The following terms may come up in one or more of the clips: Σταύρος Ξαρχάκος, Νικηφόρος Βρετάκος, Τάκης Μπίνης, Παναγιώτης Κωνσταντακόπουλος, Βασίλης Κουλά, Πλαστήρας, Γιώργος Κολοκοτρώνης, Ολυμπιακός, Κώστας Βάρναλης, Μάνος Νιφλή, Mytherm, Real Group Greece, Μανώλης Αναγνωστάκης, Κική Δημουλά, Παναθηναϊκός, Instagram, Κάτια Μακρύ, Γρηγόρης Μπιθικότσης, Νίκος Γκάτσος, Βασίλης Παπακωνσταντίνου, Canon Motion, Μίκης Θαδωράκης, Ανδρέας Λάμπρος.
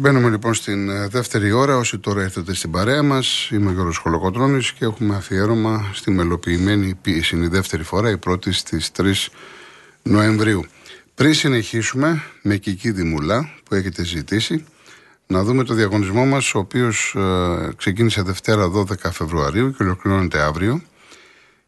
Μπαίνουμε λοιπόν στην δεύτερη ώρα. Όσοι τώρα έρθετε στην παρέα μας, είμαι ο Γιώργος Κολοκοτρώνης και έχουμε αφιέρωμα στη μελοποιημένη ποίηση. Είναι η δεύτερη φορά, η πρώτη στις 3 Νοεμβρίου. Πριν συνεχίσουμε με Κική Δημουλά που έχετε ζητήσει, να δούμε το διαγωνισμό μας, ο οποίος ξεκίνησε Δευτέρα 12 Φεβρουαρίου και ολοκληρώνεται αύριο.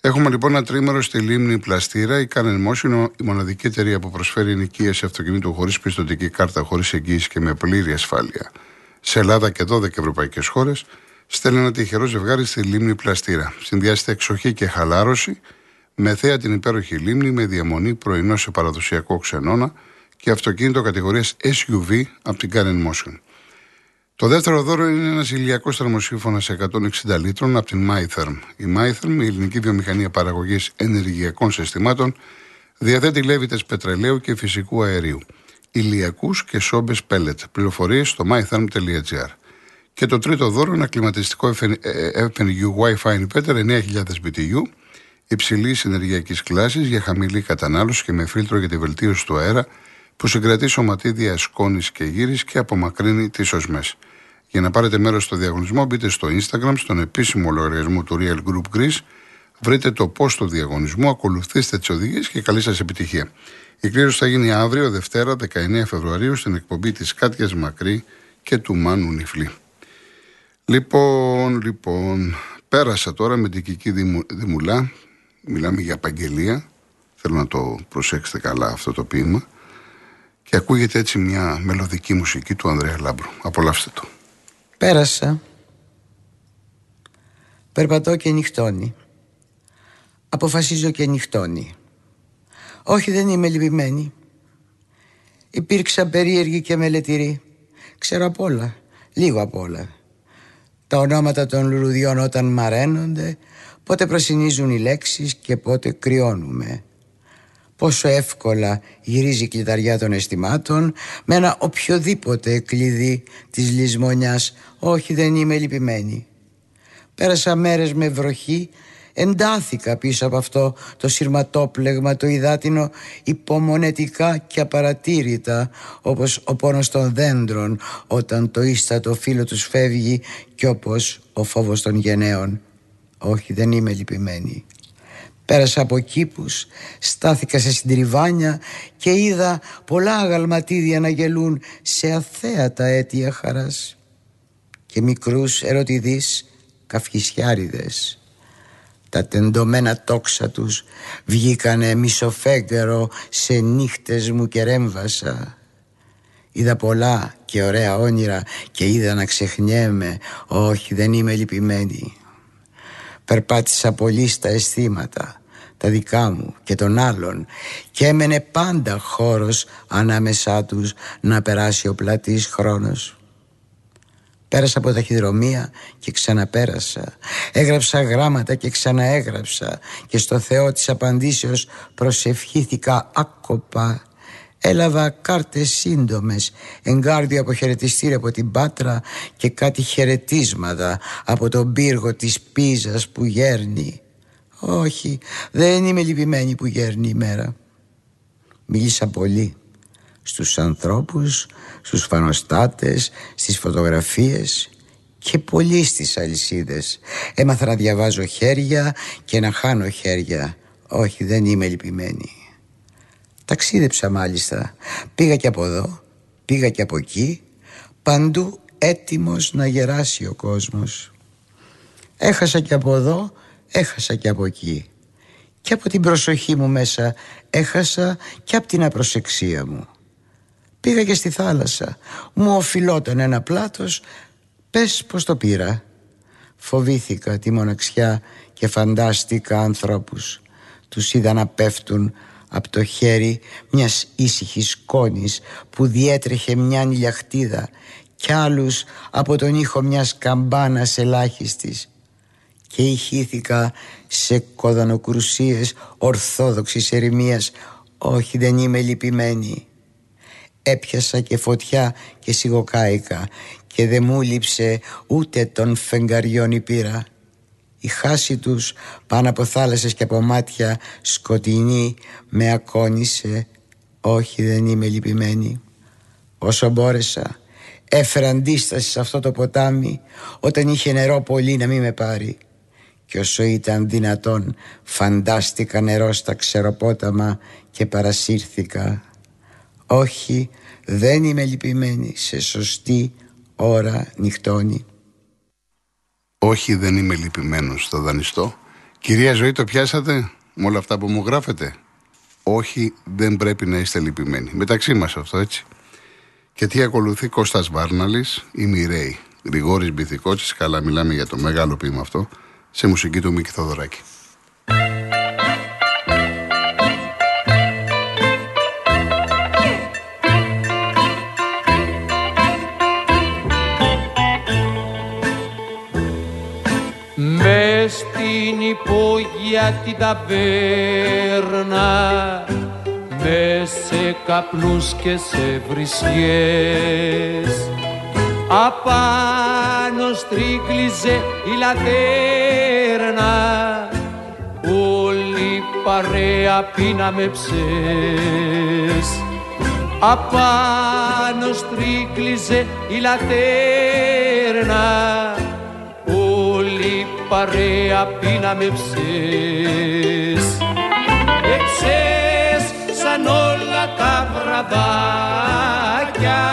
Έχουμε λοιπόν ένα τρίμερο στη λίμνη Πλαστήρα. Η Canon Motion, η μοναδική εταιρεία που προσφέρει ενοικίαση αυτοκινήτου χωρίς πιστωτική κάρτα, χωρίς εγγύηση και με πλήρη ασφάλεια σε Ελλάδα και 12 ευρωπαϊκές χώρες, στέλνει ένα τυχερό ζευγάρι στη λίμνη Πλαστήρα. Συνδυάστε εξοχή και χαλάρωση με θέα την υπέροχη λίμνη, με διαμονή πρωινό σε παραδοσιακό ξενώνα και αυτοκίνητο κατηγορίας SUV από την Canon Motion. Το δεύτερο δώρο είναι ένας ηλιακός θερμοσύμφωνας 160 λίτρων από την Mytherm. Η Mytherm, η ελληνική βιομηχανία παραγωγής ενεργειακών συστημάτων, διαθέτει λέβητες πετρελαίου και φυσικού αερίου, ηλιακούς και σόμπες πέλετ. Πληροφορίες στο mytherm.gr. Και το τρίτο δώρο είναι ένα κλιματιστικό FNU Wi-Fi inverter 9.000 BTU, υψηλής ενεργειακής κλάσης για χαμηλή κατανάλωση και με φίλτρο για τη βελτίωση του αέρα, που συγκρατεί σωματίδια σκόνης και γύρης και απομακρύνει τις οσμές. Για να πάρετε μέρος στο διαγωνισμό, μπείτε στο Instagram, στον επίσημο λογαριασμό του Real Group Greece, βρείτε το post του διαγωνισμού, ακολουθήστε τις οδηγίες και καλή σας επιτυχία. Η κλήρωση θα γίνει αύριο, Δευτέρα, 19 Φεβρουαρίου, στην εκπομπή της Κάτιας Μακρύ και του Μάνου Νιφλή. Λοιπόν, πέρασα τώρα με την Κική Δημουλά, μιλάμε για απαγγελία, θέλω να το προσέξετε καλά αυτό το ποίημα. Και ακούγεται έτσι μια μελωδική μουσική του Ανδρέα Λάμπρου. Απολαύστε το. Πέρασα. Περπατώ και νυχτώνει. Αποφασίζω και νυχτώνει. Όχι, δεν είμαι λυπημένη. Υπήρξα περίεργη και μελετηρή. Ξέρω απ' όλα, λίγο απ' όλα. Τα ονόματα των λουλουδιών όταν μαραίνονται, πότε προσυνίζουν οι λέξεις και πότε κρυώνουμε. Πόσο εύκολα γυρίζει η κλειδαριά των αισθημάτων με ένα οποιοδήποτε κλειδί της λησμονιάς. Όχι, δεν είμαι λυπημένη. Πέρασα μέρες με βροχή, εντάθηκα πίσω από αυτό το συρματόπλεγμα, το υδάτινο, υπομονετικά και απαρατήρητα, όπως ο πόνος των δέντρων όταν το ίστατο φύλλο τους φεύγει και όπως ο φόβος των γενναίων. Όχι, δεν είμαι λυπημένη. Πέρασα από κήπους, στάθηκα σε συντριβάνια και είδα πολλά αγαλματίδια να γελούν σε αθέατα αίτια χαράς και μικρούς ερωτιδείς καυχησιάριδες. Τα τεντωμένα τόξα τους βγήκανε μισοφέγγαρο σε νύχτες μου και ρέμβασα. Είδα πολλά και ωραία όνειρα και είδα να ξεχνιέμαι. Όχι, δεν είμαι λυπημένη. Περπάτησα πολύ στα αισθήματα, τα δικά μου και των άλλων, και έμενε πάντα χώρος ανάμεσά τους να περάσει ο πλατής χρόνος. Πέρασα από ταχυδρομεία και ξαναπέρασα. Έγραψα γράμματα και ξαναέγραψα και στο Θεό της απαντήσεως προσευχήθηκα άκοπα. Έλαβα κάρτες σύντομες, εγκάρδιο αποχαιρετιστήρια από την Πάτρα και κάτι χαιρετίσματα από τον πύργο της Πίζας που γέρνει. Όχι, δεν είμαι λυπημένη που γέρνει η μέρα. Μίλησα πολύ στους ανθρώπους, στους φανοστάτες, στις φωτογραφίες και πολύ στις αλυσίδες. Έμαθα να διαβάζω χέρια και να χάνω χέρια. Όχι, δεν είμαι λυπημένη. Ταξίδεψα μάλιστα. Πήγα και από εδώ, πήγα και από εκεί, παντού έτοιμος να γεράσει ο κόσμος. Έχασα και από εδώ, έχασα και από εκεί. Και από την προσοχή μου μέσα έχασα και από την απροσεξία μου. Πήγα και στη θάλασσα. Μου οφειλόταν ένα πλάτος. Πες πως το πήρα. Φοβήθηκα τη μοναξιά και φαντάστηκα ανθρώπους. Τους είδα να πέφτουν από το χέρι μιας ήσυχης σκόνης που διέτρεχε μια νηλιαχτίδα κι άλλους από τον ήχο μιας καμπάνας ελάχιστης και ηχήθηκα σε κοδωνοκρουσίες ορθόδοξης ερημίας. Όχι, δεν είμαι λυπημένη. Έπιασα και φωτιά και σιγοκάηκα και δεν μου λείψε ούτε των φεγγαριών η πείρα. Η χάση τους πάνω από θάλασσες και από μάτια σκοτεινή με ακόνησε. Όχι, δεν είμαι λυπημένη. Όσο μπόρεσα έφεραν δίσταση σε αυτό το ποτάμι, όταν είχε νερό πολύ να μην με πάρει. Κι όσο ήταν δυνατόν φαντάστηκα νερό στα ξεροπόταμα και παρασύρθηκα. Όχι, δεν είμαι λυπημένη, σε σωστή ώρα νυχτώνει. Όχι, δεν είμαι λυπημένος, θα δανειστώ. Κυρία Ζωή, το πιάσατε με όλα αυτά που μου γράφετε? Όχι, δεν πρέπει να είστε λυπημένοι. Μεταξύ μας αυτό, έτσι. Και τι ακολουθεί? Κώστας Βάρναλης, η Μοιραίη, Γρηγόρης Μπιθικότσης. Καλά, μιλάμε για το μεγάλο ποίημα αυτό, σε μουσική του Μίκη Θαδωράκη. Μες στην υπόγεια την ταβέρνα, μες σε καπνούς και σε βρισιές, απάνω στρίγκλιζε η λατέρνα, όλη παρέα πίναμε ψες. Απάνω στρίγκλιζε η λατέρνα, όλη παρέα πίναμε ψες. Εξές σαν όλα τα βραδάκια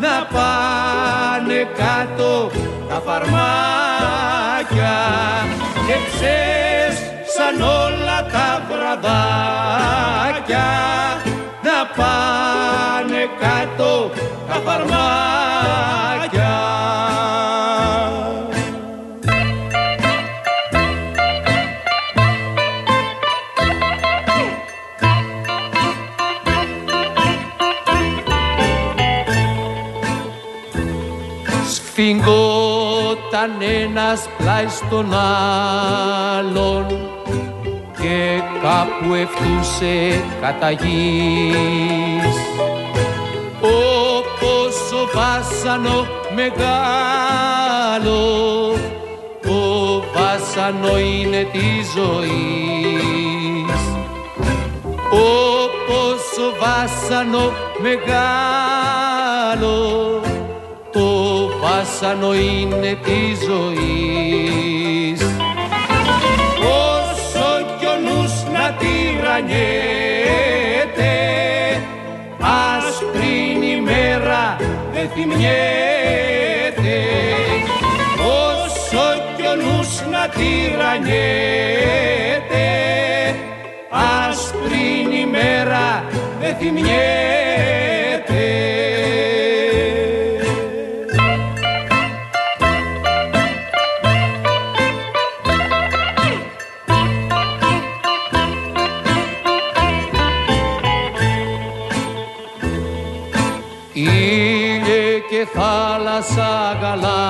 να πάνε κάτω τα φαρμάκια, και ξέρεις σαν όλα τα βραδάκια να πάνε κάτω τα φαρμάκια. Σφιγγόταν ένας πλάι στον άλλον και κάπου ευτούσε κατά γης, όπως ο βάσανο μεγάλο, ο βάσανο είναι της ζωής. Όπως ο βάσανο μεγάλο, το βάσανο είναι της ζωής. Όσο κι ο νους να τυραννιέται, άσπρινη μέρα δεν θυμιέται. Όσο κι ο νους να τυραννιέται, άσπρινη μέρα δεν θυμιέται. Θάλασσα γαλάζια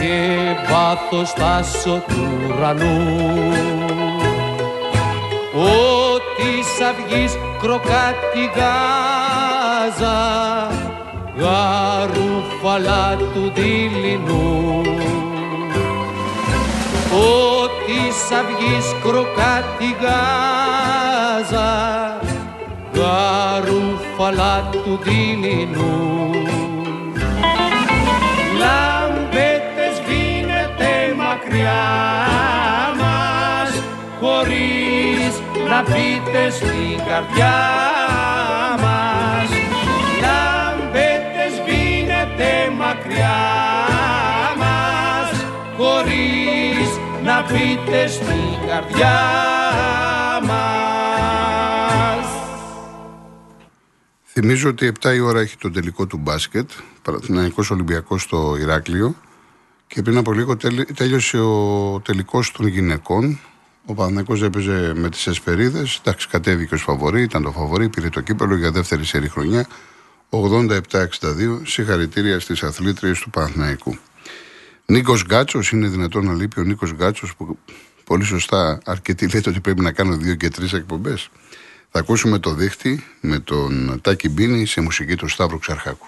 και βάθος τάσο του ουρανού, ότι σ' αυγής κροκάτη γάζα, γαρουφαλά του δειλινού, ότι σ' αυγής κροκάτη γάζα, γαρουφαλά του δειλινού. Λάμπετε σβήνετε μακριά μας, χωρίς να πείτε στην καρδιά μας. Λάμπετε σβήνετε μακριά μας, χωρίς να πείτε στην καρδιά μας. Θυμίζω ότι 7 η ώρα έχει το τελικό του μπάσκετ, Παναθηναϊκός Ολυμπιακός στο Ηράκλειο, και πριν από λίγο τέλειωσε ο τελικός των γυναικών. Ο Παναθηναϊκός έπαιζε με τις Εσπερίδες, εντάξει, κατέβηκε ως φαβορί, ήταν το φαβορί, πήρε το κύπελλο για δεύτερη σερί χρονιά, 87-62, συγχαρητήρια στις αθλήτριες του Παναθηναϊκού. Νίκος Γκάτσος, είναι δυνατόν να λείπει ο Νίκος Γκάτσος, που πολύ σωστά αρκετοί λέτε ότι πρέπει να κάνω 2 και 3 εκπομπές. Θα ακούσουμε το δίχτυ με τον Τάκη Μπίνη σε μουσική του Σταύρου Ξαρχάκου.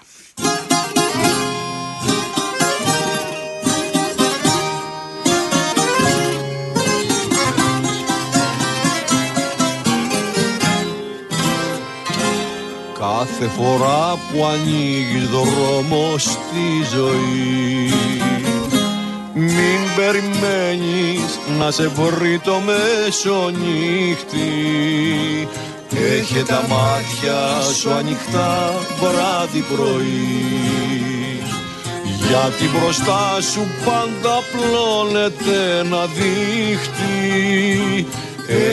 κάθε φορά που ανοίγει δρόμο στη ζωή. Μην περιμένεις να σε βρει το μεσονύχτη. Έχε τα μάτια σου ανοιχτά βράδυ πρωί, γιατί μπροστά σου πάντα πλώνεται ένα δίχτυ.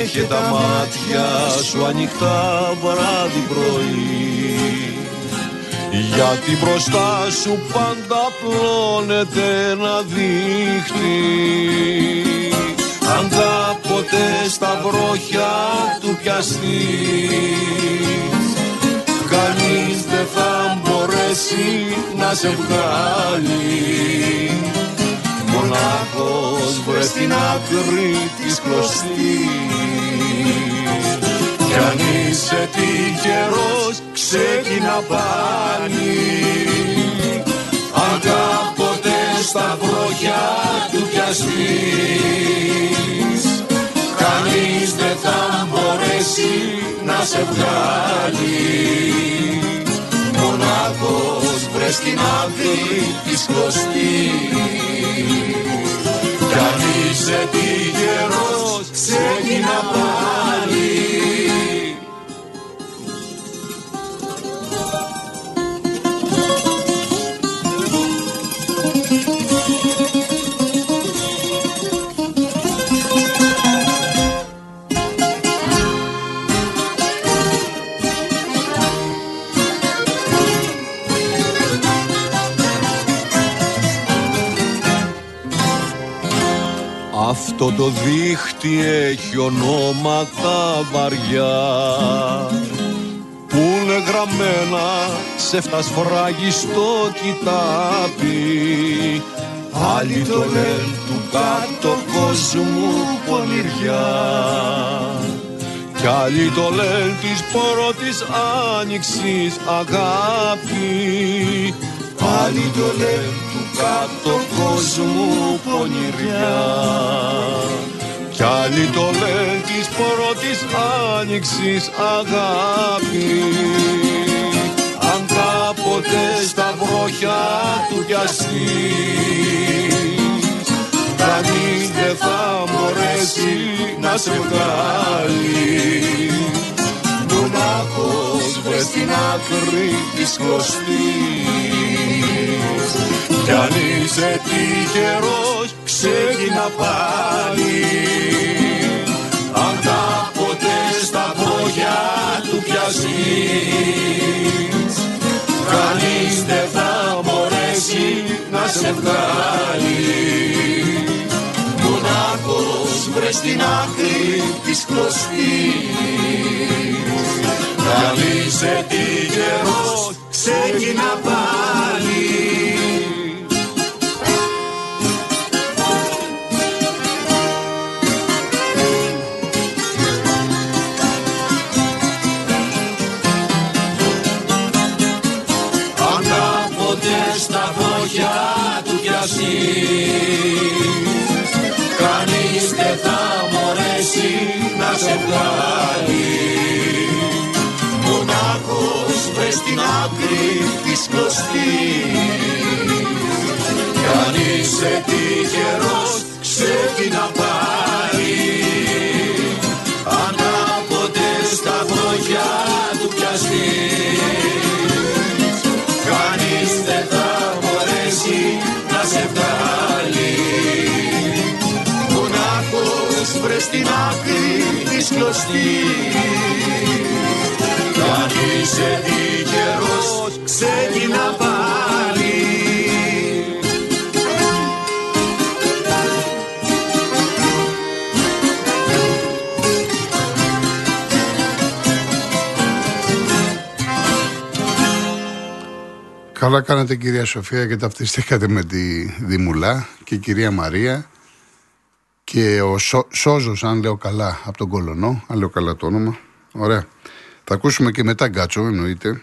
Έχε τα μάτια σου ανοιχτά βράδυ πρωί, γιατί μπροστά σου πάντα πλώνεται ένα δίχτυ. Αν κάποτε στα βρόχια του πιαστείς, κανείς δεν θα μπορέσει να σε βγάλει. Μονάχος βρες την άκρη της κλωστής, κι αν είσαι τυχερός ξεκινά πάλι. Αν κάποτε στα βρόχια του πιαστείς, κανείς δεν θα μπορέσει να σε βγάλει. Μονάχος βρες την άκρη της κλωστής, κι αν είσαι τυχερός ξεκινά πάλι. Αυτό το δίχτυ έχει ονόματα βαριά, που είναι γραμμένα σε φτασφράγιστο κοιτάπι. Άλλοι το λένε του κάτω κόσμου πονηριά, κι άλλοι το λένε της πρώτης άνοιξης αγάπη. Άλλοι το λένε του κάτω κόσμου πονηριά, κι άλλοι το λένε της πρώτης άνοιξης αγάπη. Αν κάποτε στα βρόχια του πιαστείς, κανείς δεν θα μπορέσει να σε βγάλει. Μονάχος βρες την άκρη της κλωστής, κι αν είσαι τυχερός ξεκινά πάλι. Αν κάποτε στα πόδια του πιαστείς, κανείς δεν θα μπορέσει να σε βγάλει. Μονάχος βρες την άκρη της κλωστής, κι αν είσαι τυχερός ξεκινά πάλι. Αν κάποτε στα βρόχια του πιαστείς, κανείς δεν θα μπορέσει να σε βγάλει. Μονάχος βρες την άκρη της κλωστής, κι αν είσαι τυχερός ξεκινά πάλι. Αν κάποτε στα βρόχια του πιαστείς, κανείς δεν θα μπορέσει να σε βγάλει. Μονάχος βρες την άκρη της κλωστής, κι αν είσαι τυχερός ξεκινά πάλι. Καλά κάνατε κυρία Σοφία και ταυτιστήκατε με τη Δημουλά και κυρία Μαρία και ο Σόζος, αν λέω καλά, από τον Κολονό, αν λέω καλά το όνομα. Ωραία. Θα ακούσουμε και μετά Γκάτσο, εννοείται.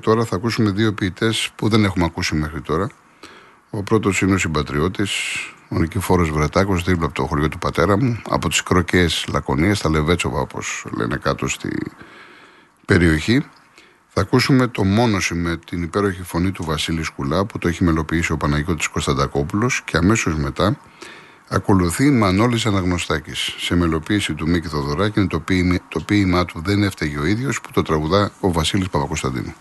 Τώρα θα ακούσουμε δύο ποιητές που δεν έχουμε ακούσει μέχρι τώρα. Ο πρώτος είναι ο συμπατριώτης, ο Νικηφόρος Βρετάκος, δίπλα από το χωριό του πατέρα μου, από τις Κροκές Λακωνίες, τα Λεβέτσοβα, όπως λένε κάτω στη περιοχή. Θα ακούσουμε το μόνωση με την υπέροχη φωνή του Βασίλη Κουλά που το έχει μελοποιήσει ο Παναγιώτης Κωνσταντακόπουλος και αμέσως μετά ακολουθεί Μανώλης Αναγνωστάκης σε μελοποίηση του Μίκη Θαδωράκη. Είναι το ποίημά του «Δεν έφταιγε ο ίδιος» που το τραγουδά ο Βασίλης Παπακωνσταντίνου.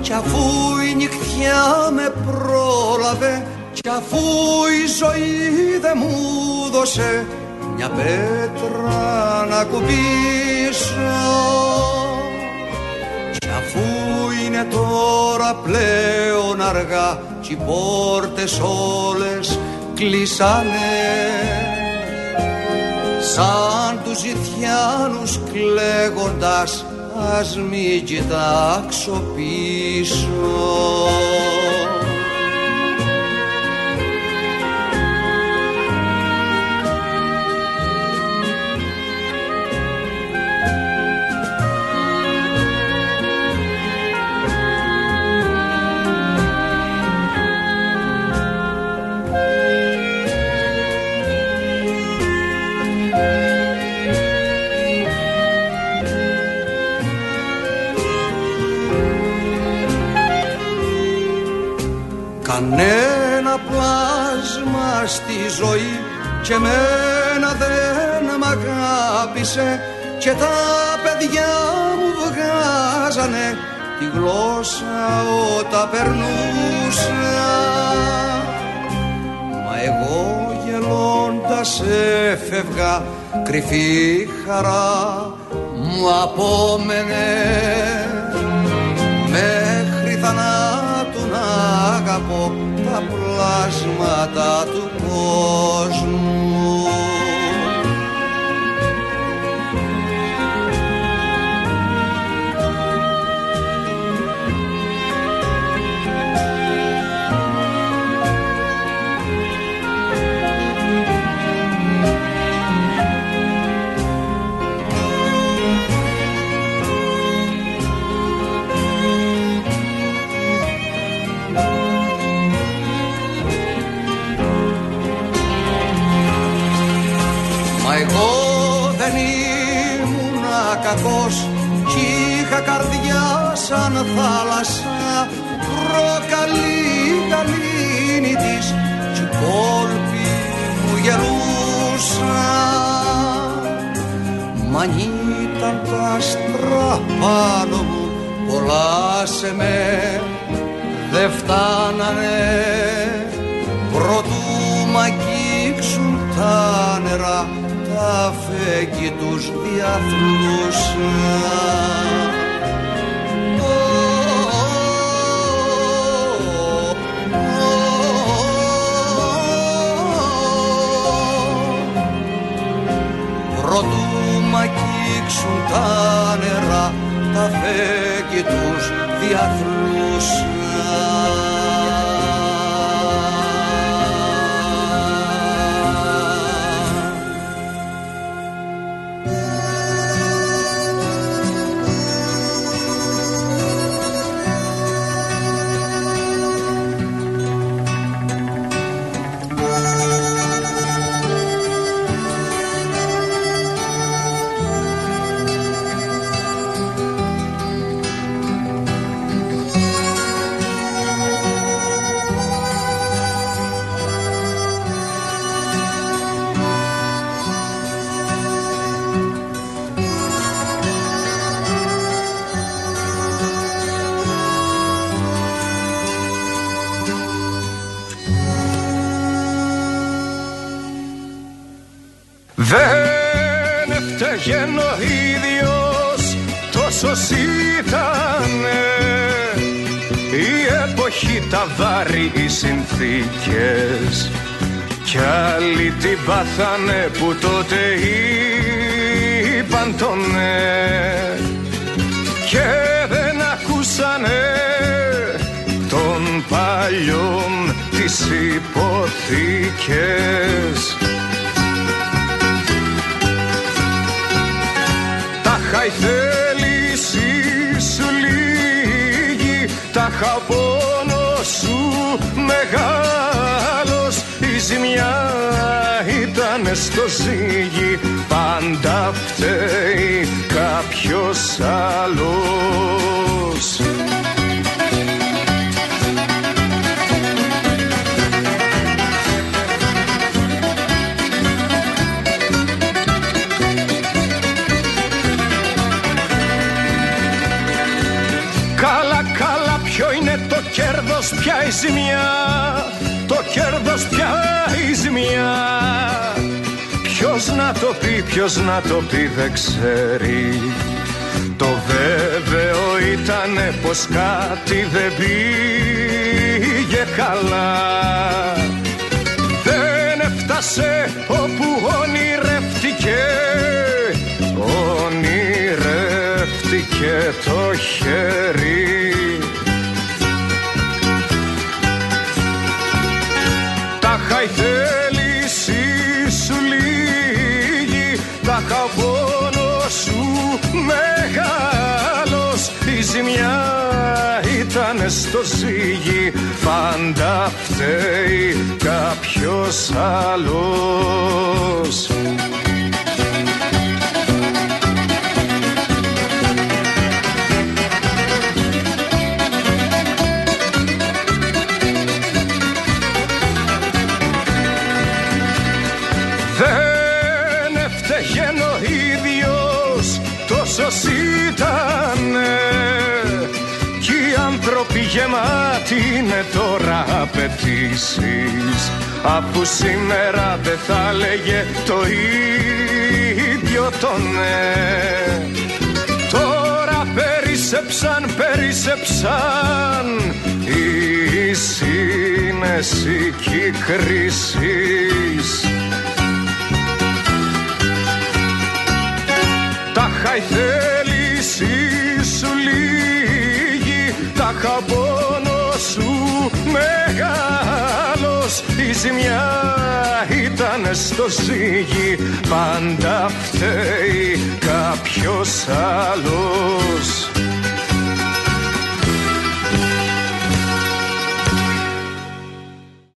Κι αφού η νυχτιά με πρόλαβε, κι αφού η ζωή δε μου δώσε μια πέτρα να κουμπίσω, κι αφού είναι τώρα πλέον αργά κι οι πόρτες όλες κλείσανε, σαν τους Ιτιάνους κλαίγοντας ας μη κοιτάξω πίσω. Κανένα πλάσμα στη ζωή και μένα δεν μ' αγάπησε, και τα παιδιά μου βγάζανε τη γλώσσα όταν περνούσα, μα εγώ γελώντας έφευγα, κρυφή χαρά μου απόμενε μέχρι θανάτου αγαπώ τα πλάσματα του κόσμου. Κακός κι είχα καρδιά σαν θάλασσα, προκαλή τα λύνη της κι η κόλπη μου γερούσα, μα ήταν τα άστρα πάνω μου πολλά σε με δε φτάνανε, προτού μ' αγγίξουν τα νερά τα φέγγι τους διαθλούσα. Προτού μ' αγγίξουν τα νερά τα φέγγι τους διαθλούσα. Δεν έφταιγεν ο ίδιος, τόσος ήτανε η εποχή, τα βάρη, οι συνθήκες κι άλλοι την πάθανε που τότε είπαν το ναι και δεν ακούσανε των παλιών τις υποθήκες. Τάχα η θέληση σου λίγη, τάχα ο πόνος σου μεγάλος. Η ζημιά ήταν στο ζύγι, πάντα φταίει κάποιος άλλος. Πια η ζημιά, το κέρδος πια η ζημιά. Ποιος να το πει, ποιος να το πει δεν ξέρει. Το βέβαιο ήτανε πως κάτι δεν πήγε καλά. Δεν έφτασε όπου ονειρεύτηκε, ονειρεύτηκε το χέρι. Τάχα η θέληση σου λίγη, τάχα ο πόνος σου μεγάλος. Η ζημιά ήτανε στο ζύγι, πάντα φταίει κάποιος άλλος. Ήτανε κι οι άνθρωποι γεμάτοι είναι τώρα απαιτήσεις. Από σήμερα δεν θα λέγε το ίδιο το ναι. Τώρα περίσεψαν οι σύνεση και οι κρίσεις. Τάχα η θέληση σου λίγη, τάχα ο πόνος σου μεγάλος. Η ζημιά ήτανε στο ζύγι, πάντα φταίει κάποιος άλλος.